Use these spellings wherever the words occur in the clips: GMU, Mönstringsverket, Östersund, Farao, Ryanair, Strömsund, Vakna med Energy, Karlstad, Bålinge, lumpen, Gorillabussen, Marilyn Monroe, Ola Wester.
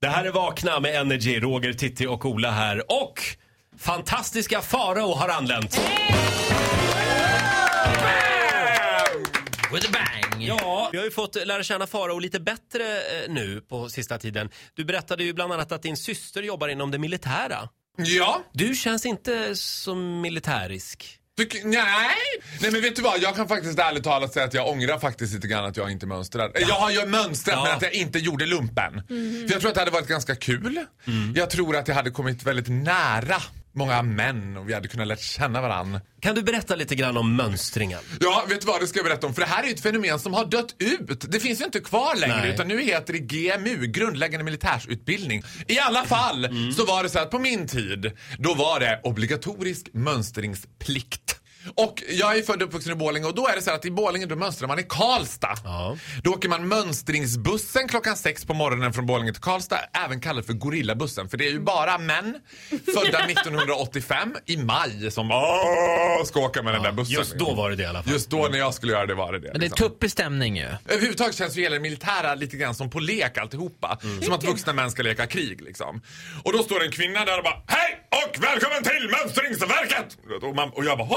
Det här är Vakna med Energy, Roger, Titti och Ola här. Och fantastiska Farao har anlänt. With a bang. Ja, vi har ju fått lära känna Farao lite bättre nu på sista tiden. Du berättade ju bland annat att din syster jobbar inom det militära. Ja. Du känns inte som militärisk. Nej, men vet du vad? Jag kan faktiskt ärligt talat säga att jag ångrar faktiskt lite grann att jag inte mönstrade. Jag har ju mönstrat, men att jag inte gjorde lumpen. För jag tror att det hade varit ganska kul. Jag tror att jag hade kommit väldigt nära många män och vi hade kunnat lära känna varann. Kan du berätta lite grann om mönstringen? Ja, vet du vad, det ska jag berätta om. För det här är ju ett fenomen som har dött ut. Det finns ju inte kvar längre. Nej. Utan nu heter det GMU, grundläggande militärsutbildning. I alla fall så var det så att på min tid, då var det obligatorisk mönstringsplikt. Och jag är född och uppvuxen i Bålinge, och då är det så att i Bålinge då mönstrar man i Karlstad. Ja. Då åker man mönstringsbussen klockan 6 på morgonen från Bålinge till Karlstad, även kallad för Gorillabussen, för det är ju bara män födda 1985 i maj som ska åka med den där bussen. Just då var det i alla fall. Just då när jag skulle göra det var det det. Men det är tuppig stämning ju. Överhuvudtaget känns ju hela det militära lite grann som på lek alltihopa. Som att vuxna män ska leka krig liksom. Och då står en kvinna där och bara: hej och välkommen till Mönstringsverket! Och jag bara,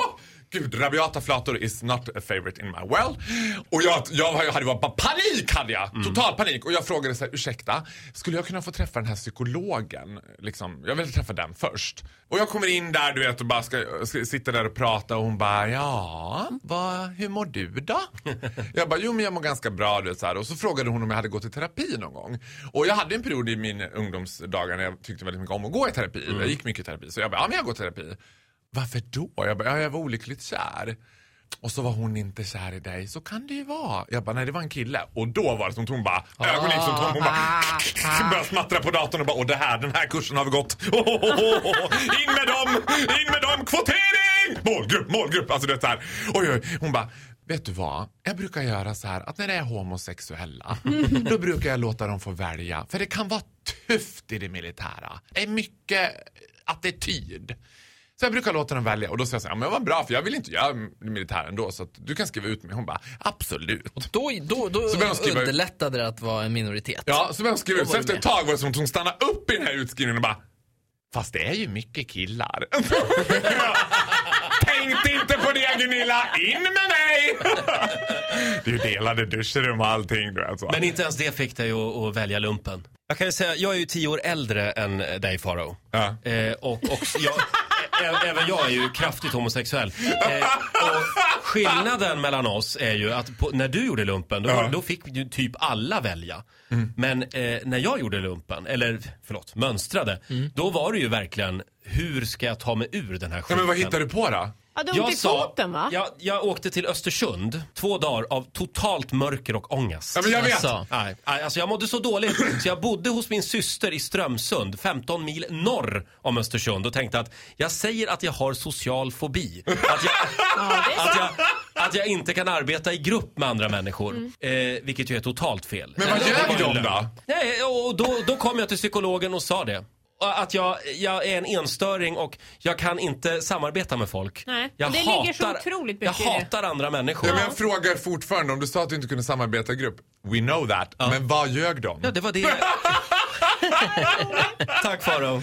gud, rabiata flator is not a favorite in my world. Och jag hade bara panik, hade jag. Total panik. Och jag frågade så här: ursäkta, skulle jag kunna få träffa den här psykologen? Liksom, jag vill träffa den först. Och jag kommer in där, du vet, och bara ska sitta där och prata. Och hon bara, hur mår du då? Jag bara, men jag mår ganska bra, du vet, så här. Och så frågade hon om jag hade gått i terapi någon gång. Och jag hade en period i min ungdomsdagar när jag tyckte väldigt mycket om att gå i terapi. Jag gick mycket i terapi. Så jag bara, men jag går i terapi. Varför då? Jag bara, jag var olyckligt kär. Och så var hon inte kär i dig. Så kan det ju vara. Jag bara, nej, det var en kille. Och då var det som hon bara, ögonblick som hon bara började smattra på datorn och bara, den här kursen har vi gått. In med dem, kvotering! Målgrupp, alltså det här. Oj, hon bara, vet du vad? Jag brukar göra så här att när det är homosexuella, då brukar jag låta dem få välja. För det kan vara tufft i det militära. Det är mycket attityd. Så jag brukar låta dem välja. Och då säger jag så här, men vad bra, för jag vill inte göra militär ändå. Så att du kan skriva ut mig. Hon bara, absolut. Och då underlättade det att vara en minoritet. Ja, så vem skriver ut. Så efter ett tag var det som att hon stannade upp i den här utskrivningen och bara, fast det är ju mycket killar. Tänkte inte på det, Gunilla. In med mig! Du delade duschrum och allting. Men inte ens det fick dig att välja lumpen. Jag kan ju säga, jag är ju 10 år äldre än dig, Farao. Ja. Och jag... Även jag är ju kraftigt homosexuell. Och skillnaden mellan oss är ju att när du gjorde lumpen, då fick ju typ alla välja. Men när jag gjorde lumpen, mönstrade, då var det ju verkligen, hur ska jag ta mig ur den här skiten? Ja, men vad hittar du på då? Ja, du åkte kvoten, va? Jag åkte till Östersund 2 dagar av totalt mörker och ångest. Ja, men jag vet. Alltså, jag mådde så dåligt så jag bodde hos min syster i Strömsund, 15 mil norr om Östersund, och tänkte att jag säger att jag har social fobi. Att jag inte kan arbeta i grupp med andra människor. Vilket ju är totalt fel. Men vad gör de då? Nej, och då kom jag till psykologen och sa det. Att jag är en enstöring och jag kan inte samarbeta med folk. Nej, jag hatar andra människor. Ja, men jag frågar fortfarande, om du sa att du inte kunde samarbeta i grupp. We know that. Ja. Men vad ljög de? Ja, det var det. Tack Farao.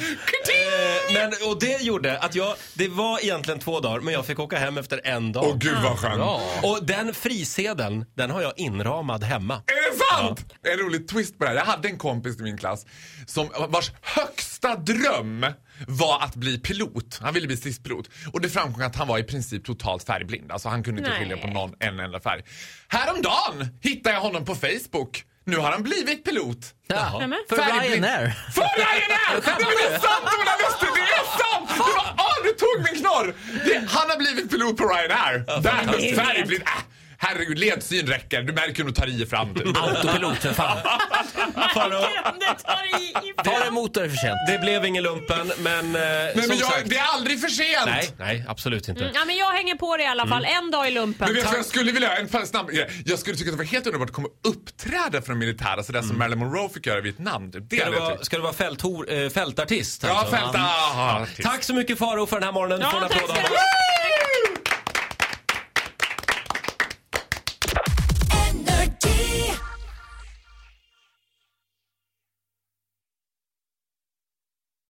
Och det gjorde att det var egentligen 2 dagar, men jag fick åka hem efter 1 dag. Åh gud vad skönt. Ja. Och den frisedeln, den har jag inramad hemma. Är det sant? Ja. En rolig twist på det här. Jag hade en kompis i min klass som vars högsta dröm var att bli pilot. Han ville bli stridspilot. Och det framkom att han var i princip totalt färgblind. Alltså han kunde inte skilja på en enda färg. Häromdagen hittade jag honom på Facebook. Nu har han blivit pilot. Jaha. För Ryanair. Det är sant, Ola Wester, det är sant. Du tog min knorr. Han har blivit pilot på Ryanair. Världens färgblind. Herregud, ledsyn räcker. Du märker hur du tar i fram. Autopilot för fan. Ta emot det för sent. Det blev ingen lumpen, men sagt, det är aldrig för sent. Nej, absolut inte. Ja, men jag hänger på det i alla fall. En dag i lumpen. Men vet du, jag skulle vilja jag skulle tycka att det var helt underbart att komma uppträda från militära, så där som Marilyn Monroe fick göra i Vietnam. Ska du vara fältartist? Ja, alltså. Fältartist. Tack så mycket Farao för den här morgonen. Ja, tack så mycket.